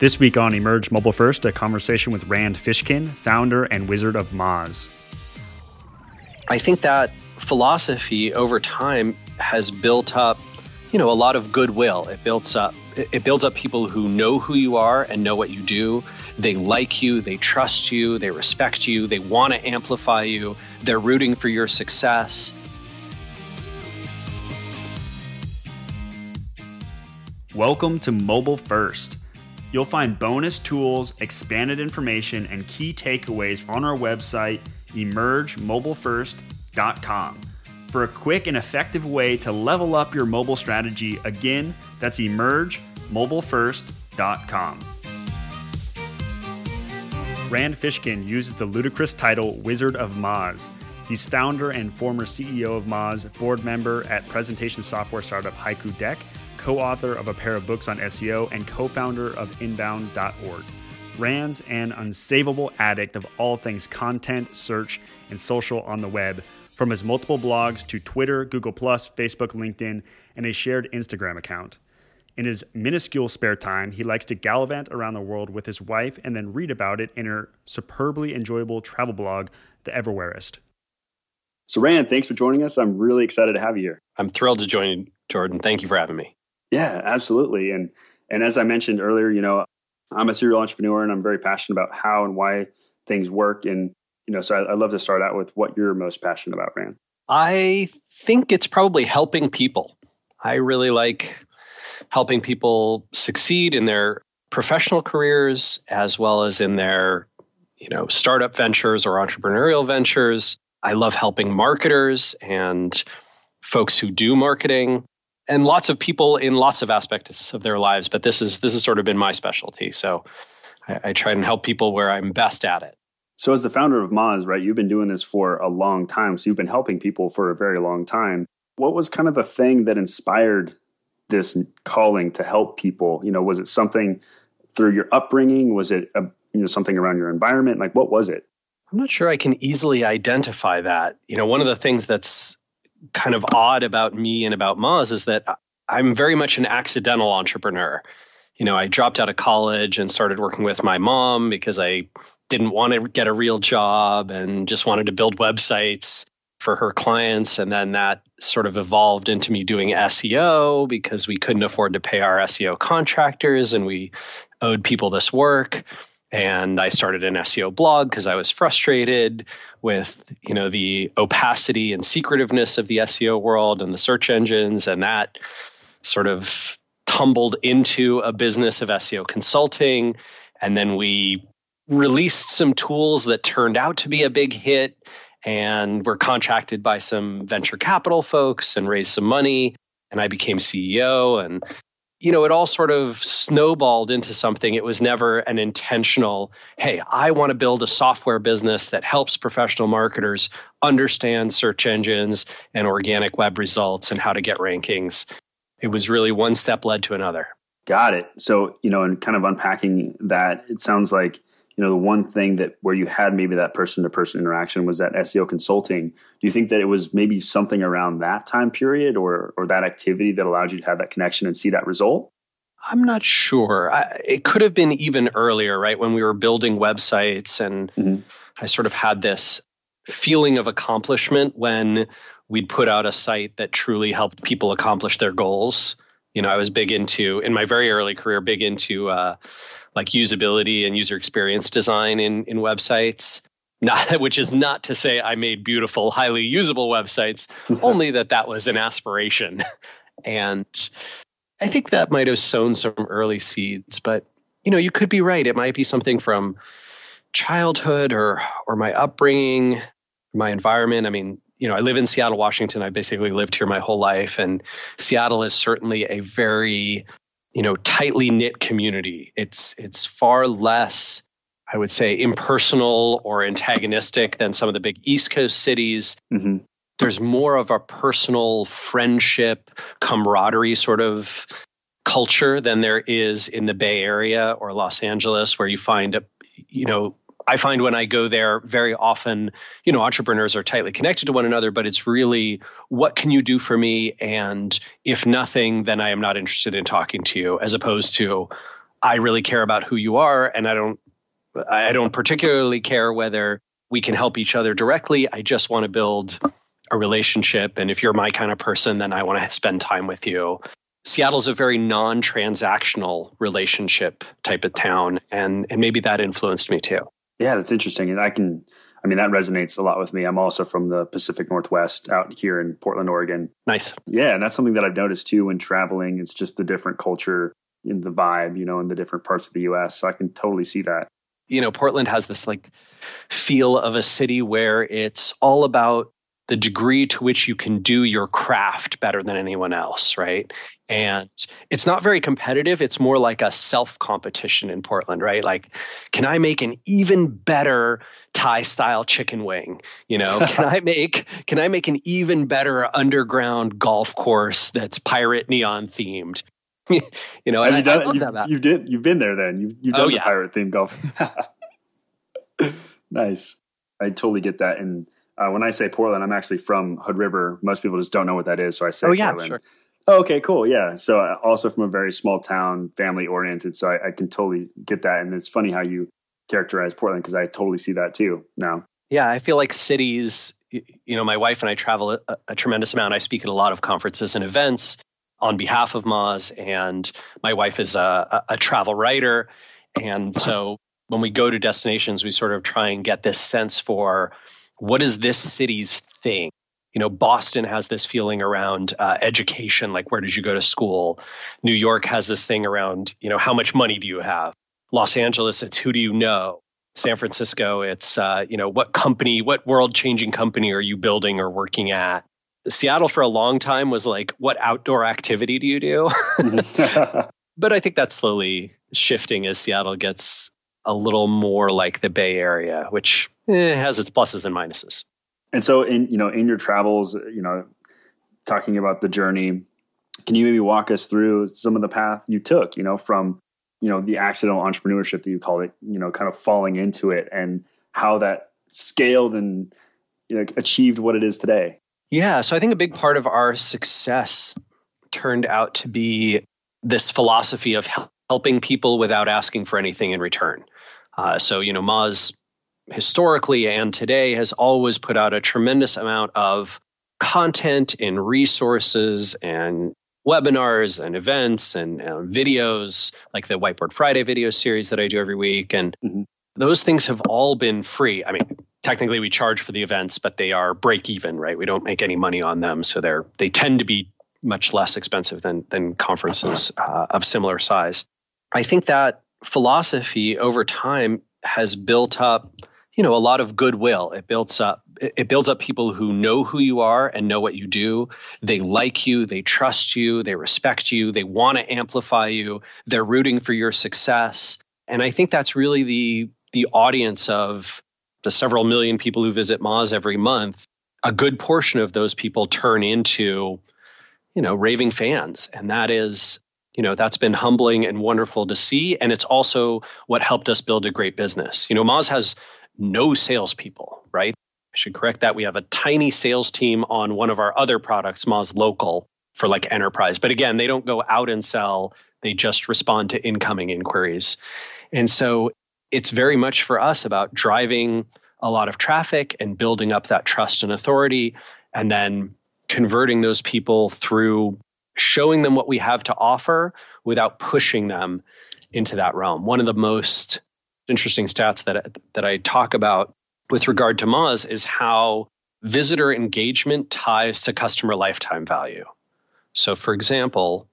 This week on Emerge Mobile First, a conversation with Rand Fishkin, founder and Wizard of Moz. I think that philosophy over time has built up, a lot of goodwill. It builds up people who know who you are and know what you do. They like you, they trust you, they respect you, they want to amplify you, they're rooting for your success. Welcome to Mobile First. You'll find bonus tools, expanded information, and key takeaways on our website, emergemobilefirst.com. For a quick and effective way to level up your mobile strategy, again, that's emergemobilefirst.com. Rand Fishkin uses the ludicrous title Wizard of Moz. He's founder and former CEO of Moz, board member at presentation software startup Haiku Deck, co-author of a pair of books on SEO, and co-founder of Inbound.org. Rand's an unsavable addict of all things content, search, and social on the web, from his multiple blogs to Twitter, Google+, Facebook, LinkedIn, and a shared Instagram account. In his minuscule spare time, he likes to gallivant around the world with his wife and then read about it in her superbly enjoyable travel blog, The Everwhereist. So Rand, thanks for joining us. I'm really excited to have you here. I'm thrilled to join you, Jordan. Thank you for having me. Yeah, absolutely. And as I mentioned earlier, I'm a serial entrepreneur and I'm very passionate about how and why things work. And, so I'd love to start out with what you're most passionate about, Rand. I think it's probably helping people. I really like helping people succeed in their professional careers as well as in their, startup ventures or entrepreneurial ventures. I love helping marketers and folks who do marketing. And lots of people in lots of aspects of their lives, but this has sort of been my specialty. So I try and help people where I'm best at it. So as the founder of Moz, right, you've been doing this for a long time. So you've been helping people for a very long time. What was kind of the thing that inspired this calling to help people? Was it something through your upbringing? Was it something around your environment? Like, what was it? I'm not sure I can easily identify that. One of the things that's kind of odd about me and about Moz is that I'm very much an accidental entrepreneur. I dropped out of college and started working with my mom because I didn't want to get a real job and just wanted to build websites for her clients. And then that sort of evolved into me doing SEO because we couldn't afford to pay our SEO contractors and we owed people this work. And I started an SEO blog because I was frustrated with, the opacity and secretiveness of the SEO world and the search engines. And that sort of tumbled into a business of SEO consulting. And then we released some tools that turned out to be a big hit and were contracted by some venture capital folks and raised some money. And I became CEO and it all sort of snowballed into something. It was never an intentional, hey, I want to build a software business that helps professional marketers understand search engines and organic web results and how to get rankings. It was really one step led to another. Got it. So, and kind of unpacking that, it sounds like, the one thing where you had maybe that person-to-person interaction was that SEO consulting. Do you think that it was maybe something around that time period or that activity that allowed you to have that connection and see that result? I'm not sure. It could have been even earlier, right? When we were building websites and I sort of had this feeling of accomplishment when we'd put out a site that truly helped people accomplish their goals. I was big into, in my very early career, like usability and user experience design in websites, which is not to say I made beautiful, highly usable websites, only that was an aspiration. And I think that might have sown some early seeds, but you could be right. It might be something from childhood or my upbringing, my environment. I mean, I live in Seattle, Washington. I basically lived here my whole life, and Seattle is certainly a very tightly knit community. It's far less, I would say, impersonal or antagonistic than some of the big East Coast cities. Mm-hmm. There's more of a personal friendship, camaraderie sort of culture than there is in the Bay Area or Los Angeles, where you find, I find when I go there very often, entrepreneurs are tightly connected to one another, but it's really, what can you do for me? And if nothing, then I am not interested in talking to you, as opposed to, I really care about who you are, and I don't particularly care whether we can help each other directly. I just want to build a relationship. And if you're my kind of person, then I want to spend time with you. Seattle's a very non-transactional relationship type of town. And maybe that influenced me too. Yeah, that's interesting. And that resonates a lot with me. I'm also from the Pacific Northwest out here in Portland, Oregon. Nice. Yeah. And that's something that I've noticed too when traveling. It's just the different culture and the vibe, in the different parts of the US. So I can totally see that. Portland has this feel of a city where it's all about the degree to which you can do your craft better than anyone else, right? And it's not very competitive. It's more like a self-competition in Portland, right? Like, can I make an even better Thai-style chicken wing? Can I make an even better underground golf course that's pirate neon themed? You've been there then. You've done the pirate themed golf. Nice. I totally get that. And when I say Portland, I'm actually from Hood River. Most people just don't know what that is, so I say Portland. Sure. Oh, okay, cool. Yeah. So also from a very small town, family oriented. So I can totally get that. And it's funny how you characterize Portland because I totally see that too now. Yeah, I feel like cities, my wife and I travel a tremendous amount. I speak at a lot of conferences and events on behalf of Moz, and my wife is a travel writer. And so when we go to destinations, we sort of try and get this sense for what is this city's thing? Boston has this feeling around education, like where did you go to school? New York has this thing around, how much money do you have? Los Angeles, it's who do you know? San Francisco, it's, what world-changing company are you building or working at? Seattle for a long time was like, what outdoor activity do you do? But I think that's slowly shifting as Seattle gets a little more like the Bay Area, which has its pluses and minuses. And so in your travels, talking about the journey, can you maybe walk us through some of the path you took, from, the accidental entrepreneurship that you call it, kind of falling into it and how that scaled and achieved what it is today? Yeah. So I think a big part of our success turned out to be this philosophy of helping people without asking for anything in return. So, Moz historically and today has always put out a tremendous amount of content and resources and webinars and events and videos, like the Whiteboard Friday video series that I do every week. And those things have all been free. I mean, technically, we charge for the events, but they are break even, right? We don't make any money on them. So they tend to be much less expensive than conferences of similar size. I think that philosophy over time has built up, a lot of goodwill. It builds up people who know who you are and know what you do. They like you, they trust you, they respect you, they want to amplify you, they're rooting for your success. And I think that's really the audience of the several million people who visit Moz every month. A good portion of those people turn into, raving fans. And that is, that's been humbling and wonderful to see. And it's also what helped us build a great business. Moz has no salespeople, right? I should correct that. We have a tiny sales team on one of our other products, Moz Local, for enterprise. But again, they don't go out and sell. They just respond to incoming inquiries. And so it's very much for us about driving a lot of traffic and building up that trust and authority, and then converting those people through showing them what we have to offer without pushing them into that realm. One of the most interesting stats that I talk about with regard to Moz is how visitor engagement ties to customer lifetime value. So for example,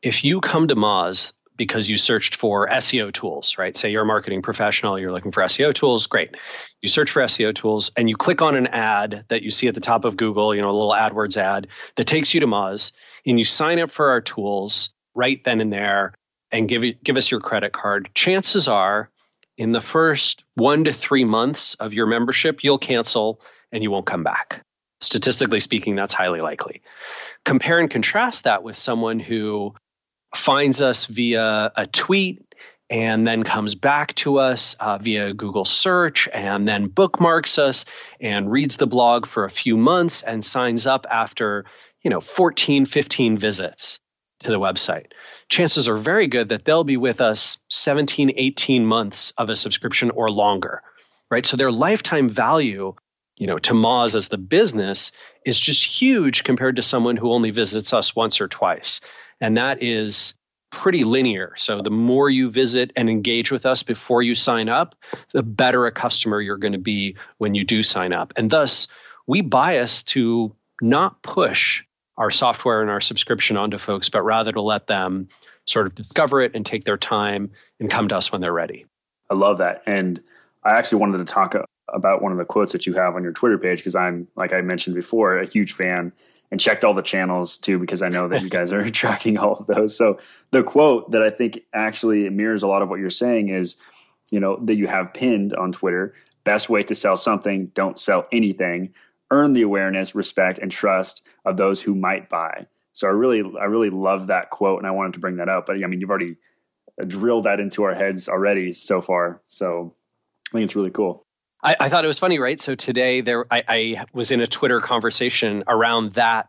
if you come to Moz because you searched for SEO tools, right? Say you're a marketing professional, you're looking for SEO tools, great. You search for SEO tools and you click on an ad that you see at the top of Google, a little AdWords ad that takes you to Moz, and you sign up for our tools right then and there and give us your credit card. Chances are in the first 1 to 3 months of your membership, you'll cancel and you won't come back. Statistically speaking, that's highly likely. Compare and contrast that with someone who finds us via a tweet and then comes back to us via Google search and then bookmarks us and reads the blog for a few months and signs up after, 14, 15 visits. to the website. Chances are very good that they'll be with us 17, 18 months of a subscription or longer, right? So their lifetime value, you know, to Moz as the business is just huge compared to someone who only visits us once or twice. And that is pretty linear. So the more you visit and engage with us before you sign up, the better a customer you're going to be when you do sign up. And thus, we bias to not push our software and our subscription onto folks, but rather to let them sort of discover it and take their time and come to us when they're ready. I love that. And I actually wanted to talk about one of the quotes that you have on your Twitter page, because I'm, like I mentioned before, a huge fan and checked all the channels too, because I know that you guys are tracking all of those. So the quote that I think actually mirrors a lot of what you're saying is, you know, that you have pinned on Twitter, best way to sell something, don't sell anything, earn the awareness, respect, and trust of those who might buy. So I really love that quote, and I wanted to bring that up. But I mean, you've already drilled that into our heads already so far. So I think it's really cool. I thought it was funny, right? So today I was in a Twitter conversation around that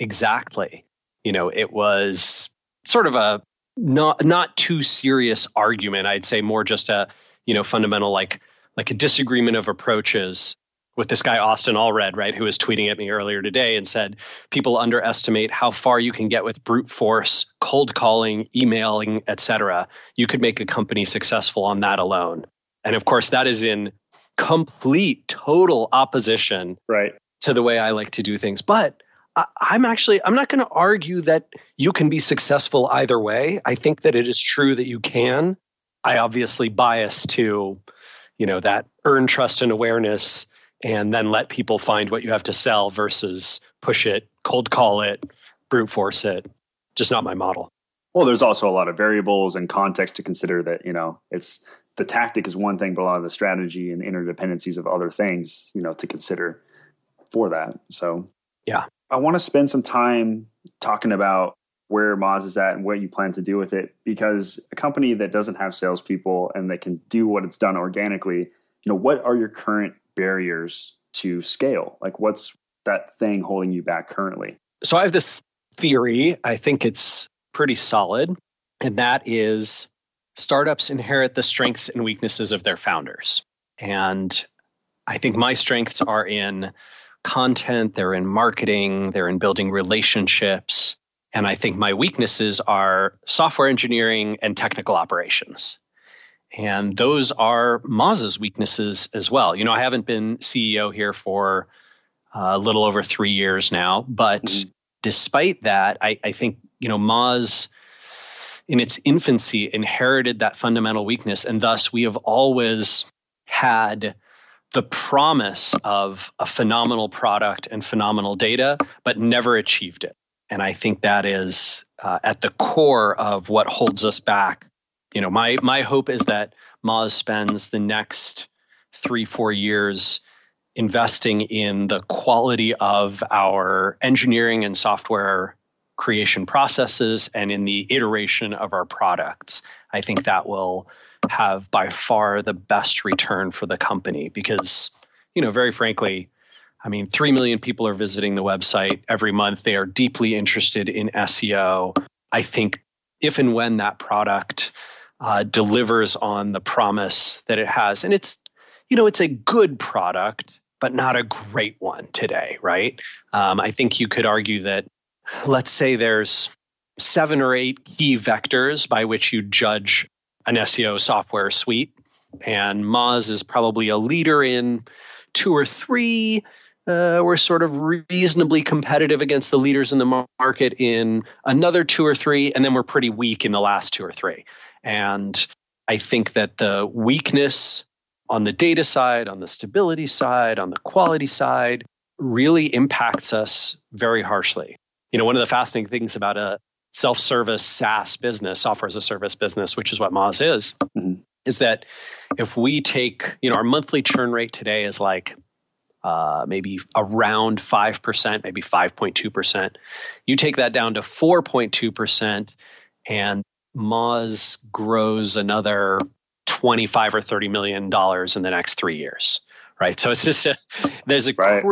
exactly. You know, it was sort of a not too serious argument. I'd say more just a, you know, fundamental like a disagreement of approaches with this guy, Austin Allred, right, who was tweeting at me earlier today and said, people underestimate how far you can get with brute force, cold calling, emailing, et cetera. You could make a company successful on that alone. And of course, that is in complete, total opposition, right, to the way I like to do things. But I'm not going to argue that you can be successful either way. I think that it is true that you can. I obviously bias to, you know, that earn trust and awareness and then let people find what you have to sell versus push it, cold call it, brute force it. Just not my model. Well, there's also a lot of variables and context to consider that, you know, it's the tactic is one thing, but a lot of the strategy and interdependencies of other things, you know, to consider for that. So yeah, I want to spend some time talking about where Moz is at and what you plan to do with it, because a company that doesn't have salespeople and that can do what it's done organically, you know, what are your current barriers to scale? Like, what's that thing holding you back currently? So I have this theory. I think it's pretty solid. And that is startups inherit the strengths and weaknesses of their founders. And I think my strengths are in content, they're in marketing, they're in building relationships. And I think my weaknesses are software engineering and technical operations. And those are Moz's weaknesses as well. You know, I haven't been CEO here for a little over 3 years now, but despite that, I think, you know, Moz in its infancy inherited that fundamental weakness. And thus we have always had the promise of a phenomenal product and phenomenal data, but never achieved it. And I think that is at the core of what holds us back. You know, my hope is that Moz spends the next 3-4 years investing in the quality of our engineering and software creation processes and in the iteration of our products. I think that will have by far the best return for the company because, you know, very frankly, I mean, 3 million people are visiting the website every month. They are deeply interested in SEO. I think if and when that product delivers on the promise that it has. And it's, you know, it's a good product, but not a great one today, right? I think you could argue that, let's say there's 7 or 8 key vectors by which you judge an SEO software suite. And Moz is probably a leader in 2 or 3. We're sort of reasonably competitive against the leaders in the market in another 2 or 3, and then we're pretty weak in the last 2 or 3. And I think that the weakness on the data side, on the stability side, on the quality side really impacts us very harshly. You know, one of the fascinating things about a self-service SaaS business, software as a service business, which is what Moz is, is that if we take, you know, our monthly churn rate today is like maybe around 5%, maybe 5.2%. You take that down to 4.2% and Moz grows another $25 or $30 million in the next 3 years, right? So it's just, there's a right,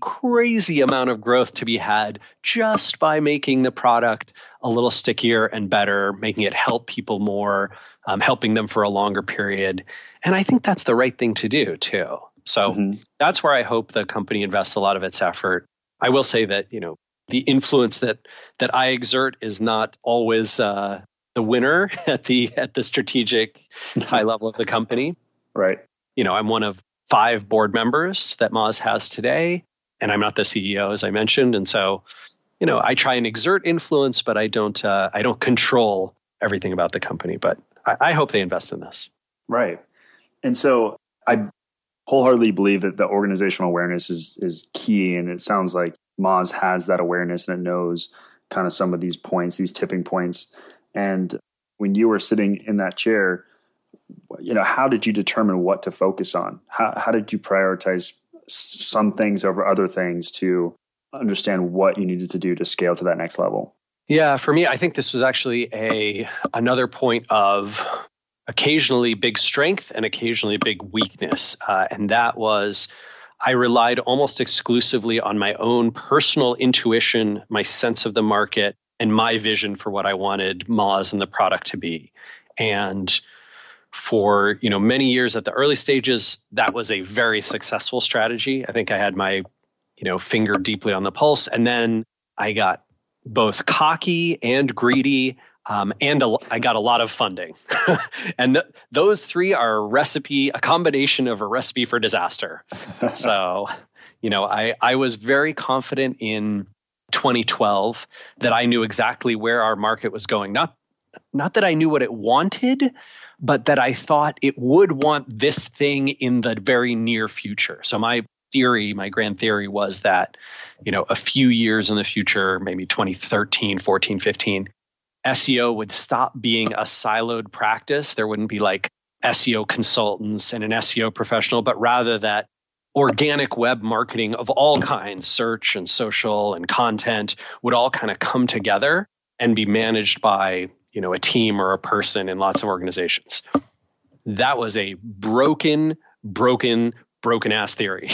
crazy amount of growth to be had just by making the product a little stickier and better, making it help people more, helping them for a longer period. And I think that's the right thing to do too. So that's where I hope the company invests a lot of its effort. I will say that, you know, the influence that I exert is not always the winner at the strategic high level of the company. Right. You know, I'm one of 5 board members that Moz has today, and I'm not the CEO, as I mentioned. And so, you know, I try and exert influence, but I don't control everything about the company. But I hope they invest in this. Right. And so I wholeheartedly believe that the organizational awareness is key. And it sounds like Moz has that awareness and it knows kind of some of these points, these tipping points. And when you were sitting in that chair, you know, how did you determine what to focus on? How did you prioritize some things over other things to understand what you needed to do to scale to that next level? Yeah, for me, I think this was actually another point of occasionally big strength and occasionally big weakness. And that was, I relied almost exclusively on my own personal intuition, my sense of the market, and my vision for what I wanted Moz and the product to be. And for, you know, many years at the early stages, that was a very successful strategy. I think I had my, you know, finger deeply on the pulse. And then I got both cocky and greedy, I got a lot of funding. And those three are a combination of a recipe for disaster. So, you know, I was very confident in 2012 that I knew exactly where our market was going. Not that I knew what it wanted, but that I thought it would want this thing in the very near future. So my grand theory was that, you know, a few years in the future, maybe 2013, 14, 15, SEO would stop being a siloed practice. There wouldn't be like SEO consultants and an SEO professional, but rather that organic web marketing of all kinds, search and social and content, would all kind of come together and be managed by, you know, a team or a person in lots of organizations. That was a broken ass theory.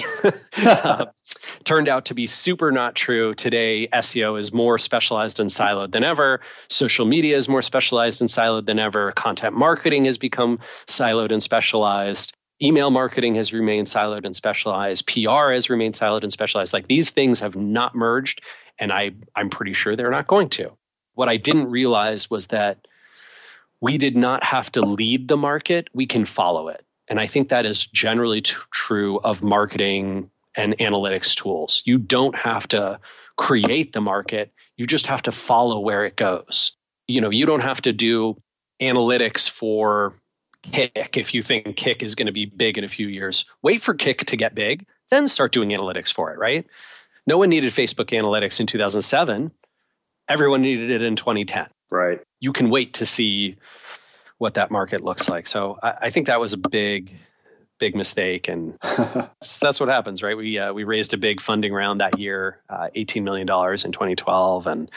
Turned out to be super not true. Today, SEO is more specialized and siloed than ever. Social media is more specialized and siloed than ever. Content marketing has become siloed and specialized. Email marketing has remained siloed and specialized. PR has remained siloed and specialized. Like, these things have not merged, and I'm pretty sure they're not going to. What I didn't realize was that we did not have to lead the market. We can follow it. And I think that is generally true of marketing and analytics tools. You don't have to create the market. You just have to follow where it goes. You know, you don't have to do analytics for Kick if you think Kick is going to be big in a few years. Wait for Kick to get big, then start doing analytics for it, right? No one needed Facebook analytics in 2007. Everyone needed it in 2010. Right. You can wait to see what that market looks like. So I think that was a big, big mistake. And that's what happens, right? We raised a big funding round that year, $18 million in 2012, and,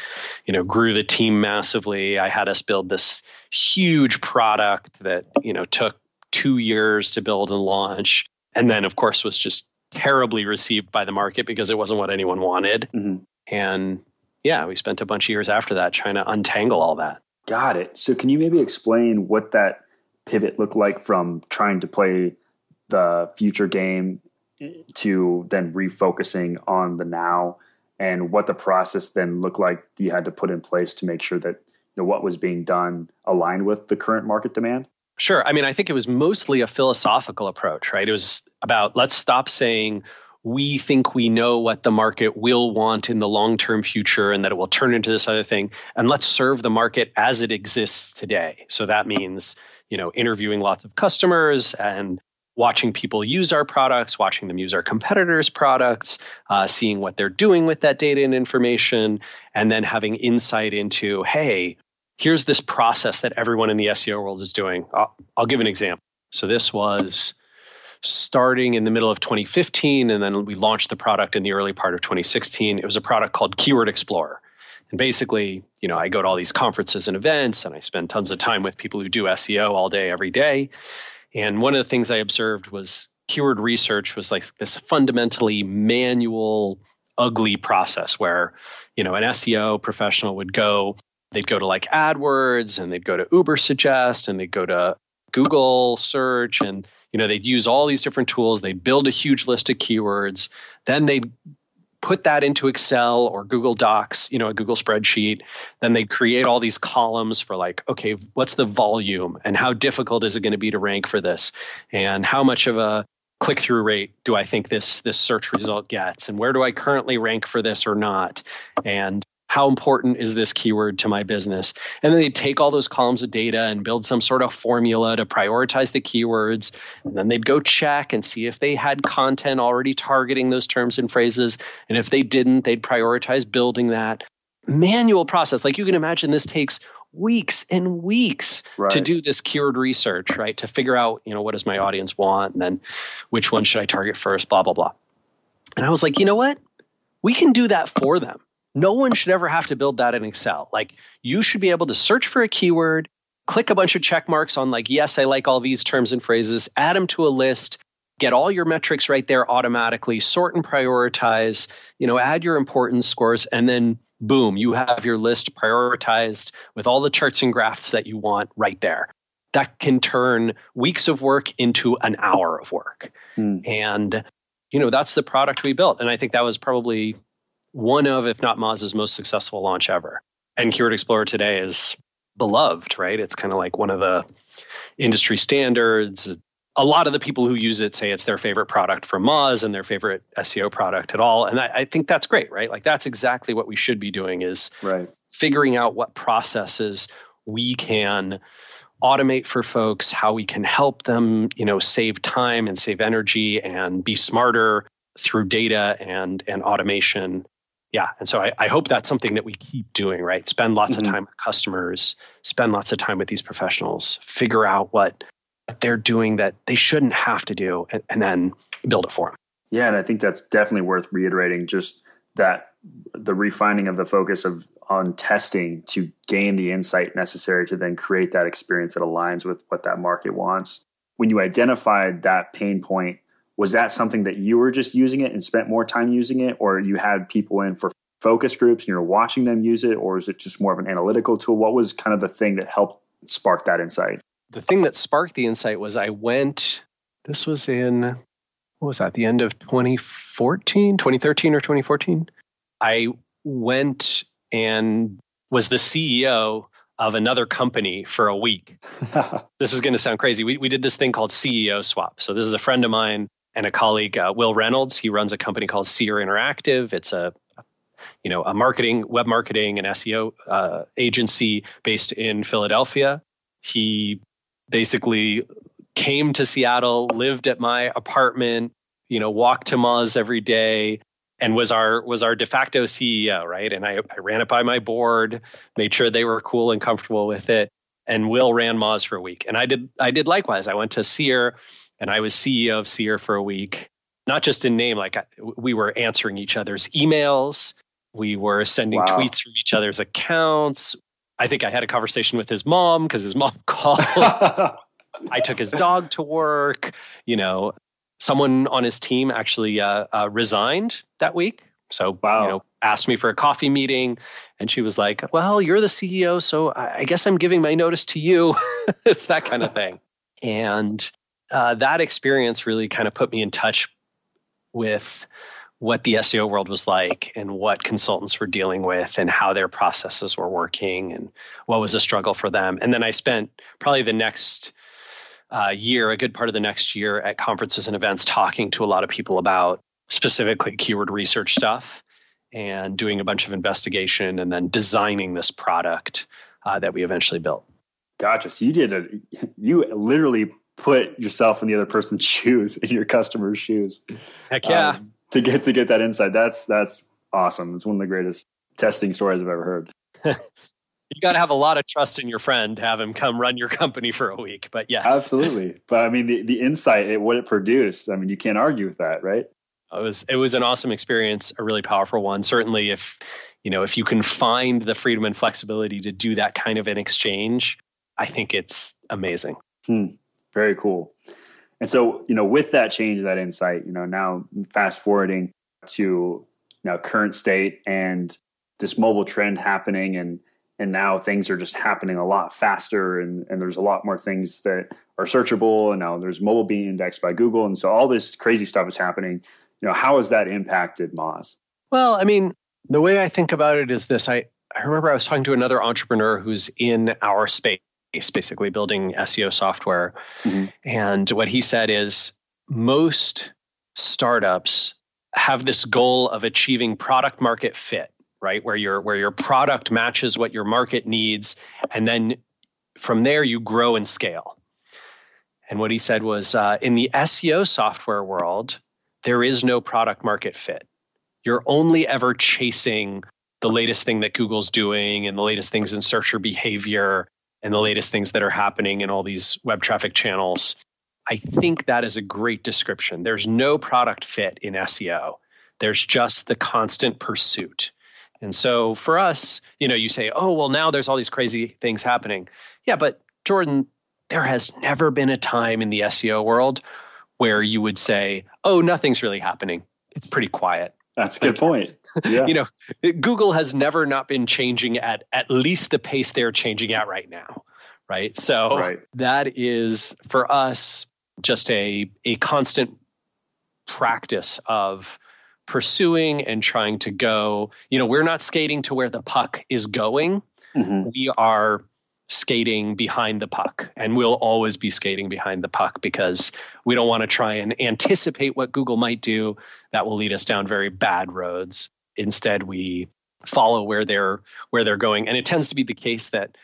you know, grew the team massively. I had us build this huge product that, you know, took 2 years to build and launch. And then, of course, was just terribly received by the market because it wasn't what anyone wanted. Mm-hmm. And yeah, we spent a bunch of years after that trying to untangle all that. Got it. So can you maybe explain what that pivot looked like from trying to play the future game to then refocusing on the now, and what the process then looked like you had to put in place to make sure that, you know, what was being done aligned with the current market demand? Sure. I mean, I think it was mostly a philosophical approach, right? It was about, let's stop saying we think we know what the market will want in the long-term future and that it will turn into this other thing. And let's serve the market as it exists today. So that means, you know, interviewing lots of customers and watching people use our products, watching them use our competitors' products, seeing what they're doing with that data and information, and then having insight into, hey, here's this process that everyone in the SEO world is doing. I'll give an example. So this was starting in the middle of 2015, and then we launched the product in the early part of 2016. It was a product called Keyword Explorer. And basically, you know, I go to all these conferences and events, and I spend tons of time with people who do SEO all day, every day. And one of the things I observed was keyword research was like this fundamentally manual, ugly process where, you know, an SEO professional would go they'd go to like AdWords and they'd go to Uber Suggest and they'd go to Google search and, you know, they'd use all these different tools. They'd build a huge list of keywords. Then they'd put that into Excel or Google Docs, you know, a Google spreadsheet. Then they'd create all these columns for like, okay, what's the volume and how difficult is it going to be to rank for this? And how much of a click-through rate do I think this search result gets? And where do I currently rank for this or not? And how important is this keyword to my business? And then they take all those columns of data and build some sort of formula to prioritize the keywords. And then they'd go check and see if they had content already targeting those terms and phrases. And if they didn't, they'd prioritize building that manual process. Like you can imagine, this takes weeks and weeks to do this keyword research, right? To figure out, you know, what does my audience want? And then which one should I target first? Blah, blah, blah. And I was like, you know what? We can do that for them. No one should ever have to build that in Excel. Like you should be able to search for a keyword, click a bunch of check marks on like, yes, I like all these terms and phrases, add them to a list, get all your metrics right there automatically, sort and prioritize, you know, add your importance scores, and then boom, you have your list prioritized with all the charts and graphs that you want right there. That can turn weeks of work into an hour of work. And, you know, that's the product we built. And I think that was probably one of, if not Moz's most successful launch ever. And Keyword Explorer today is beloved, right? It's kind of like one of the industry standards. A lot of the people who use it say it's their favorite product from Moz and their favorite SEO product at all. And I think that's great, right? Like that's exactly what we should be doing is figuring out what processes we can automate for folks, how we can help them, you know, save time and save energy and be smarter through data and automation. Yeah. And so I hope that's something that we keep doing, right? Spend lots of time with customers, spend lots of time with these professionals, figure out what they're doing that they shouldn't have to do, and then build it for them. Yeah. And I think that's definitely worth reiterating, just that the refining of the focus on testing to gain the insight necessary to then create that experience that aligns with what that market wants. When you identified that pain point, was that something that you were just using it and spent more time using it, or you had people in for focus groups and you're watching them use it, or is it just more of an analytical tool? What was kind of the thing that helped spark that insight? The thing that sparked the insight was this was in, what was that, the end of 2013 or 2014? I went and was the CEO of another company for a week. This is going to sound crazy. We did this thing called CEO Swap. So this is a friend of mine and a colleague, Will Reynolds. He runs a company called Seer Interactive. It's a web marketing and SEO agency based in Philadelphia. He basically came to Seattle, lived at my apartment, you know, walked to Moz every day, and was our de facto CEO, right? And I ran it by my board, made sure they were cool and comfortable with it. And Will ran Moz for a week. And I did likewise. I went to Seer and I was CEO of Seer for a week. Not just in name, like we were answering each other's emails. We were sending tweets from each other's accounts. I think I had a conversation with his mom because his mom called. I took his dog to work. You know, someone on his team actually resigned that week. So, you know, asked me for a coffee meeting. And she was like, well, you're the CEO, so I guess I'm giving my notice to you. It's that kind of thing. And that experience really kind of put me in touch with what the SEO world was like and what consultants were dealing with and how their processes were working and what was a struggle for them. And then I spent probably the next year, a good part of the next year, at conferences and events talking to a lot of people about specifically keyword research stuff and doing a bunch of investigation and then designing this product that we eventually built. Gotcha. So you literally put yourself in the other person's shoes, in your customer's shoes. Heck yeah. To get that insight. That's awesome. It's one of the greatest testing stories I've ever heard. You got to have a lot of trust in your friend to have him come run your company for a week, but yes. Absolutely. But I mean, the insight, what it produced, I mean, you can't argue with that, right? It was an awesome experience, a really powerful one. Certainly if you can find the freedom and flexibility to do that kind of an exchange, I think it's amazing. Very cool. And so, you know, with that change, that insight, you know, now fast forwarding to current state and this mobile trend happening and And now things are just happening a lot faster, and there's a lot more things that are searchable. And now there's mobile being indexed by Google. And so all this crazy stuff is happening. You know, how has that impacted Moz? Well, I mean, the way I think about it is this. I remember I was talking to another entrepreneur who's in our space, basically building SEO software. Mm-hmm. And what he said is most startups have this goal of achieving product market fit, right? Where your product matches what your market needs. And then from there, you grow and scale. And what he said was, in the SEO software world, there is no product market fit. You're only ever chasing the latest thing that Google's doing and the latest things in searcher behavior and the latest things that are happening in all these web traffic channels. I think that is a great description. There's no product fit in SEO. There's just the constant pursuit. And so for us, you know, you say, oh, well, now there's all these crazy things happening. Yeah, but Jordan, there has never been a time in the SEO world where you would say, oh, nothing's really happening. It's pretty quiet. That's a good point. Yeah. You know, Google has never not been changing at least the pace they're changing at right now, right? So that is, for us, just a constant practice of pursuing and trying to go. You know, we're not skating to where the puck is going. Mm-hmm. We are skating behind the puck, and we'll always be skating behind the puck because we don't want to try and anticipate what Google might do. That will lead us down very bad roads. Instead, we follow where they're going. And it tends to be the case that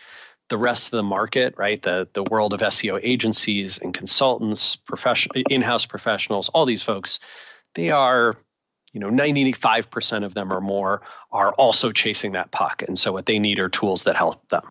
the rest of the market, right, the world of SEO agencies and consultants, in-house professionals, all these folks, they are, you know, 95% of them or more are also chasing that puck. And so what they need are tools that help them.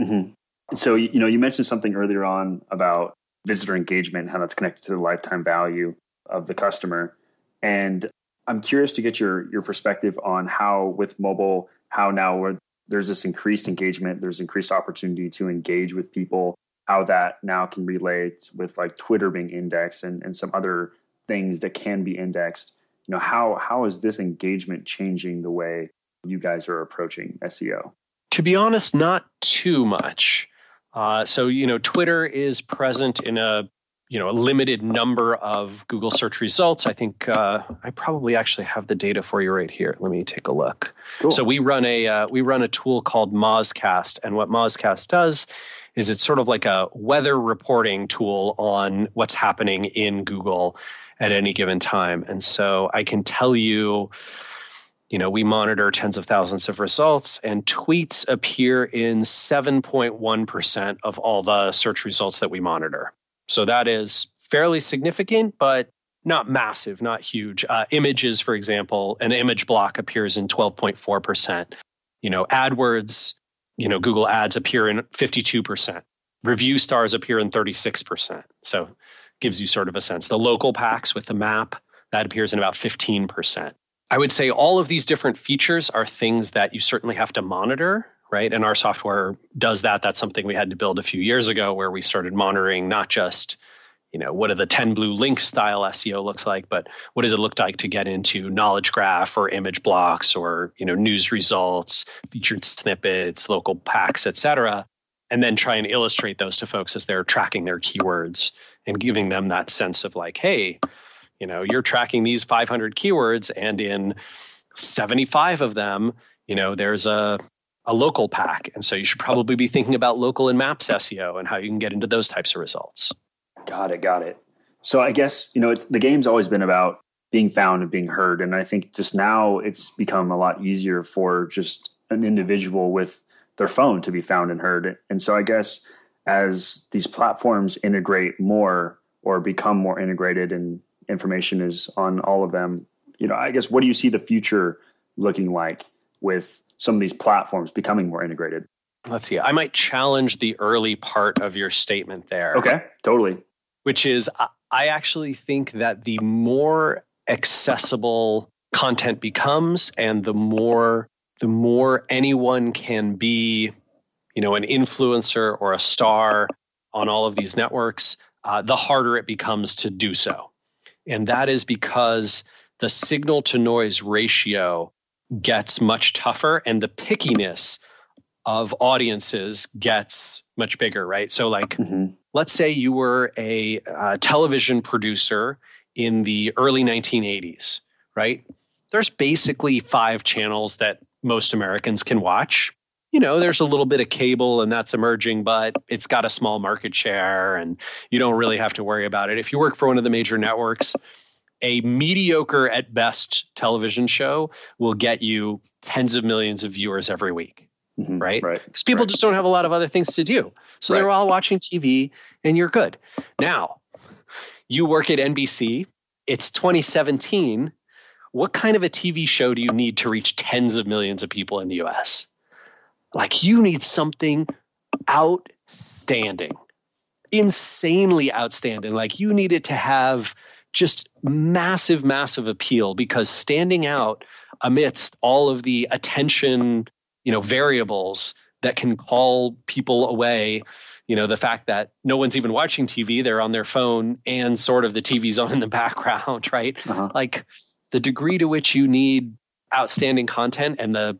Mm-hmm. And so, you know, you mentioned something earlier on about visitor engagement and how that's connected to the lifetime value of the customer. And I'm curious to get your perspective on how with mobile, how now there's this increased engagement, there's increased opportunity to engage with people, how that now can relate with like Twitter being indexed and some other things that can be indexed. You know, how is this engagement changing the way you guys are approaching SEO? To be honest, not too much. So, you know, Twitter is present in a limited number of Google search results. I think I probably actually have the data for you right here. Let me take a look. Cool. So we run a tool called Mozcast, and what Mozcast does is it's sort of like a weather reporting tool on what's happening in Google at any given time. And so I can tell you, you know, we monitor tens of thousands of results, and tweets appear in 7.1% of all the search results that we monitor. So that is fairly significant, but not massive, not huge. Images, for example, an image block appears in 12.4%. You know, AdWords, you know, Google Ads appear in 52%. Review stars appear in 36%. So gives you sort of a sense. The local packs with the map, that appears in about 15%. I would say all of these different features are things that you certainly have to monitor, right? And our software does that. That's something we had to build a few years ago where we started monitoring not just, you know, what are the 10 blue links style SEO looks like, but what does it look like to get into knowledge graph or image blocks or, you know, news results, featured snippets, local packs, et cetera, and then try and illustrate those to folks as they're tracking their keywords and giving them that sense of like, hey, you know, you're tracking these 500 keywords, and in 75 of them, you know, there's a local pack. And so you should probably be thinking about local and maps SEO and how you can get into those types of results. Got it. So I guess, you know, it's the game's always been about being found and being heard. And I think just now it's become a lot easier for just an individual with their phone to be found and heard. And so I guess as these platforms integrate more or become more integrated and information is on all of them, you know, I guess, what do you see the future looking like with some of these platforms becoming more integrated? Let's see. I might challenge the early part of your statement there. Okay, totally. Which is, I actually think that the more accessible content becomes and the more anyone can be, you know, an influencer or a star on all of these networks, the harder it becomes to do so. And that is because the signal to noise ratio gets much tougher and the pickiness of audiences gets much bigger, right? So like, let's say you were a television producer in the early 1980s, right? There's basically 5 channels that most Americans can watch. You know, there's a little bit of cable and that's emerging, but it's got a small market share and you don't really have to worry about it. If you work for one of the major networks, a mediocre at best television show will get you tens of millions of viewers every week, right? Because people just don't have a lot of other things to do. So they're all watching TV and you're good. Now, you work at NBC. It's 2017. What kind of a TV show do you need to reach tens of millions of people in the US? Like, you need something outstanding, insanely outstanding. Like, you need it to have just massive, massive appeal, because standing out amidst all of the attention, you know, variables that can call people away, you know, the fact that no one's even watching TV, they're on their phone and sort of the TV's on in the background, right? Like, the degree to which you need outstanding content and the,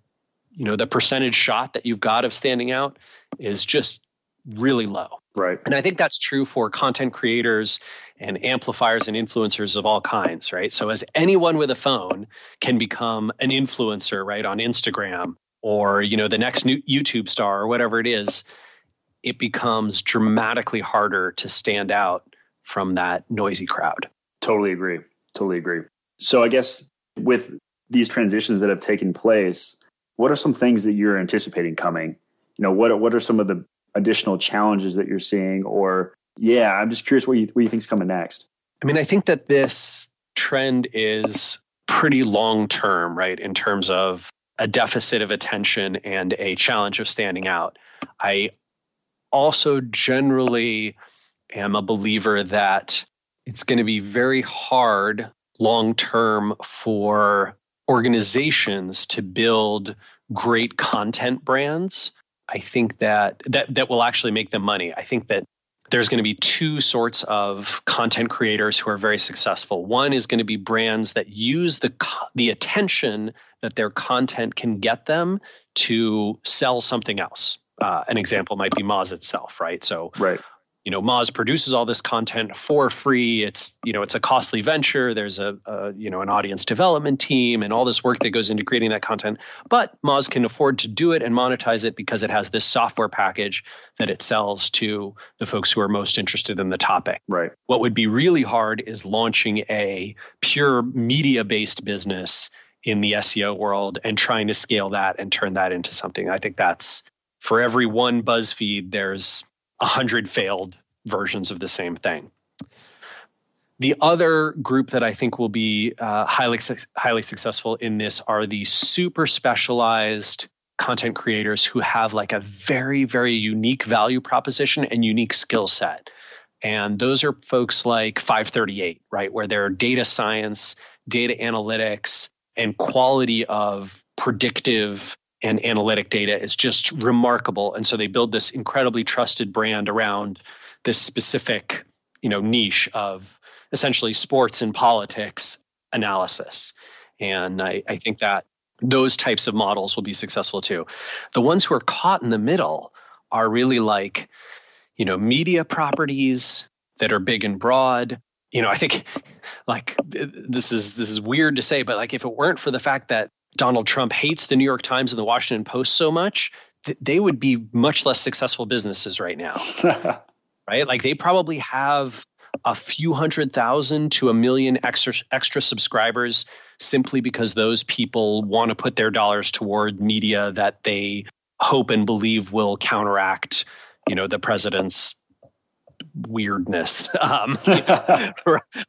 you know, the percentage shot that you've got of standing out is just really low. Right. And I think that's true for content creators and amplifiers and influencers of all kinds, right? So as anyone with a phone can become an influencer, right, on Instagram or, you know, the next new YouTube star or whatever it is, it becomes dramatically harder to stand out from that noisy crowd. Totally agree. Totally agree. So I guess with these transitions that have taken place, what are some things that you're anticipating coming? You know, what are some of the additional challenges that you're seeing? Or, yeah, I'm just curious what you think's coming next. I mean, I think that this trend is pretty long-term, right? In terms of a deficit of attention and a challenge of standing out. I also generally am a believer that it's going to be very hard long-term for organizations to build great content brands. I think that will actually make them money. I think that there's going to be two sorts of content creators who are very successful. One is going to be brands that use the attention that their content can get them to sell something else. An example might be Moz itself, right? So, you know, Moz produces all this content for free. It's, you know, it's a costly venture. There's an audience development team and all this work that goes into creating that content. But Moz can afford to do it and monetize it because it has this software package that it sells to the folks who are most interested in the topic. Right. What would be really hard is launching a pure media-based business in the SEO world and trying to scale that and turn that into something. I think that's, for every one BuzzFeed, there's 100 failed versions of the same thing. The other group that I think will be highly successful in this are the super specialized content creators who have like a very, very unique value proposition and unique skill set. And those are folks like FiveThirtyEight, right? Where their data science, data analytics, and quality of predictive and analytic data is just remarkable. And so they build this incredibly trusted brand around this specific, you know, niche of essentially sports and politics analysis. And I think that those types of models will be successful too. The ones who are caught in the middle are really like, you know, media properties that are big and broad. You know, I think like this is weird to say, but like if it weren't for the fact that Donald Trump hates the New York Times and the Washington Post so much, they would be much less successful businesses right now, right? Like they probably have a few 100,000 to 1 million extra subscribers simply because those people want to put their dollars toward media that they hope and believe will counteract, you know, the president's weirdness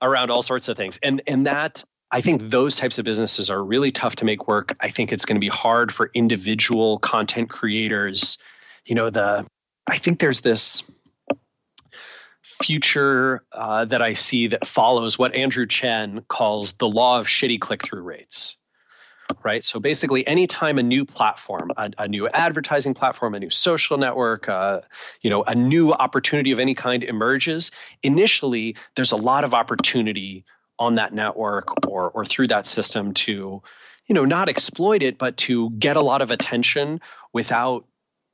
around all sorts of things. And that, I think those types of businesses are really tough to make work. I think it's going to be hard for individual content creators. You know, I think there's this future that I see that follows what Andrew Chen calls the law of shitty click-through rates, right? So basically, anytime a new platform, a new advertising platform, a new social network, you know, a new opportunity of any kind emerges, initially there's a lot of opportunity on that network or through that system to, you know, not exploit it, but to get a lot of attention without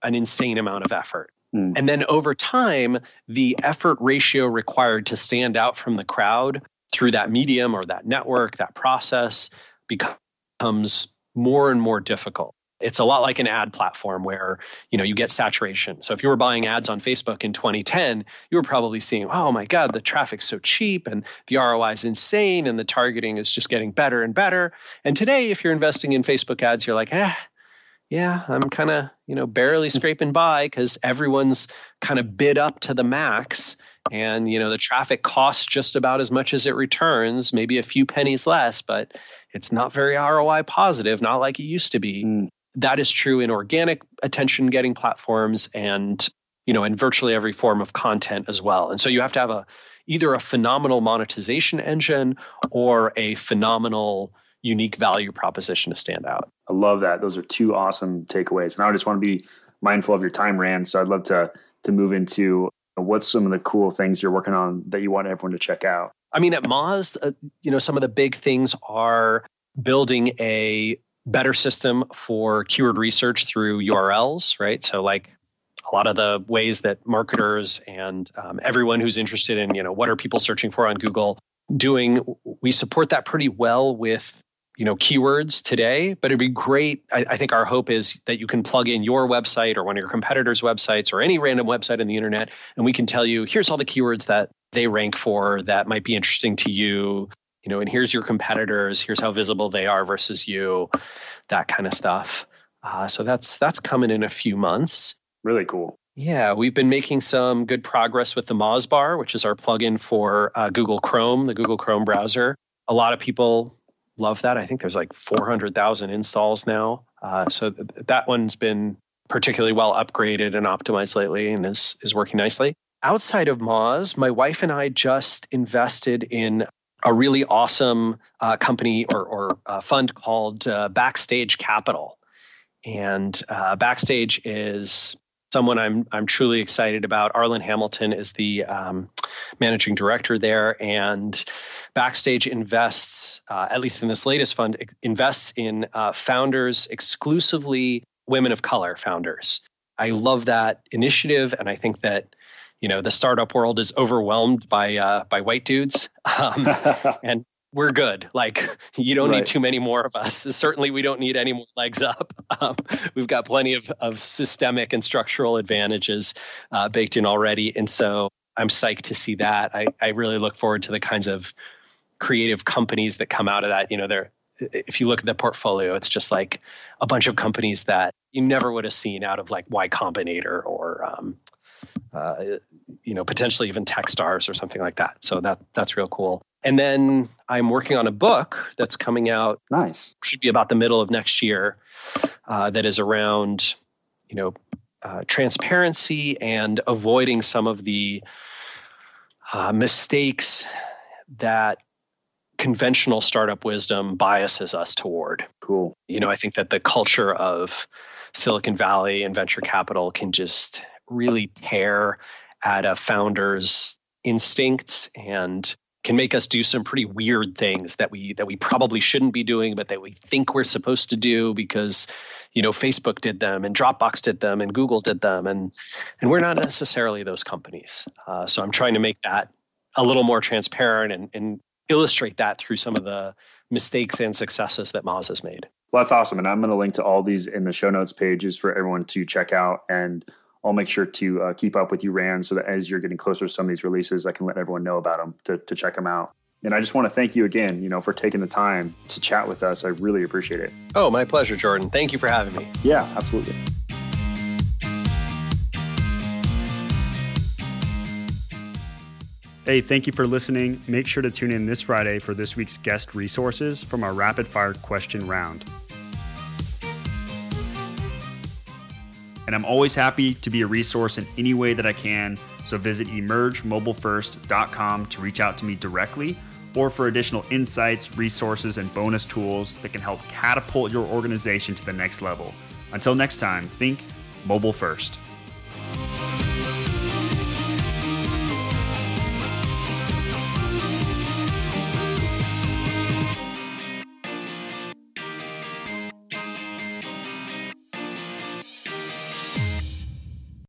an insane amount of effort. Mm. And then over time, the effort ratio required to stand out from the crowd through that medium or that network, that process becomes more and more difficult. It's a lot like an ad platform where, you know, you get saturation. So if you were buying ads on Facebook in 2010, you were probably seeing, oh my God, the traffic's so cheap and the ROI is insane and the targeting is just getting better and better. And today, if you're investing in Facebook ads, you're like, yeah, I'm kind of, barely scraping by because everyone's kind of bid up to the max. And, the traffic costs just about as much as it returns, maybe a few pennies less, but it's not very ROI positive, not like it used to be. Mm. That is true in organic attention-getting platforms and, in virtually every form of content as well. And so you have to have either a phenomenal monetization engine or a phenomenal unique value proposition to stand out. I love that. Those are two awesome takeaways. And I just want to be mindful of your time, Rand. So I'd love to move into what's some of the cool things you're working on that you want everyone to check out. I mean, at Moz, some of the big things are building a better system for keyword research through URLs, right? So like a lot of the ways that marketers and everyone who's interested in, what are people searching for on Google doing, we support that pretty well with, keywords today, but it'd be great. I think our hope is that you can plug in your website or one of your competitors' websites or any random website on the internet, and we can tell you, here's all the keywords that they rank for that might be interesting to you. And here's your competitors, here's how visible they are versus you, that kind of stuff. So that's coming in a few months. Really cool. Yeah, we've been making some good progress with the Moz Bar, which is our plugin for Google Chrome, the Google Chrome browser. A lot of people love that. I think there's like 400,000 installs now. So that one's been particularly well upgraded and optimized lately and is working nicely. Outside of Moz, my wife and I just invested in a really awesome company or fund called Backstage Capital. And Backstage is someone I'm truly excited about. Arlen Hamilton is the managing director there. And Backstage invests, at least in this latest fund, invests in founders, exclusively women of color founders. I love that initiative. And I think that the startup world is overwhelmed by white dudes, and we're good. Like, you don't need too many more of us. Certainly, we don't need any more legs up. We've got plenty of systemic and structural advantages baked in already, and so I'm psyched to see that. I really look forward to the kinds of creative companies that come out of that. If you look at the portfolio, it's just like a bunch of companies that you never would have seen out of like Y Combinator or potentially even tech stars or something like that. So that's real cool. And then I'm working on a book that's coming out. Nice. Should be about the middle of next year. That is around, transparency and avoiding some of the mistakes that conventional startup wisdom biases us toward. Cool. I think that the culture of Silicon Valley and venture capital can just really tear at a founder's instincts and can make us do some pretty weird things that we probably shouldn't be doing, but that we think we're supposed to do because, Facebook did them and Dropbox did them and Google did them. And we're not necessarily those companies. So I'm trying to make that a little more transparent and illustrate that through some of the mistakes and successes that Moz has made. Well, that's awesome. And I'm going to link to all these in the show notes pages for everyone to check out. And I'll make sure to keep up with you, Rand, so that as you're getting closer to some of these releases, I can let everyone know about them to check them out. And I just want to thank you again, for taking the time to chat with us. I really appreciate it. Oh, my pleasure, Jordan. Thank you for having me. Yeah, absolutely. Hey, thank you for listening. Make sure to tune in this Friday for this week's guest resources from our rapid fire question round. And I'm always happy to be a resource in any way that I can. So visit emergemobilefirst.com to reach out to me directly or for additional insights, resources, and bonus tools that can help catapult your organization to the next level. Until next time, think mobile first.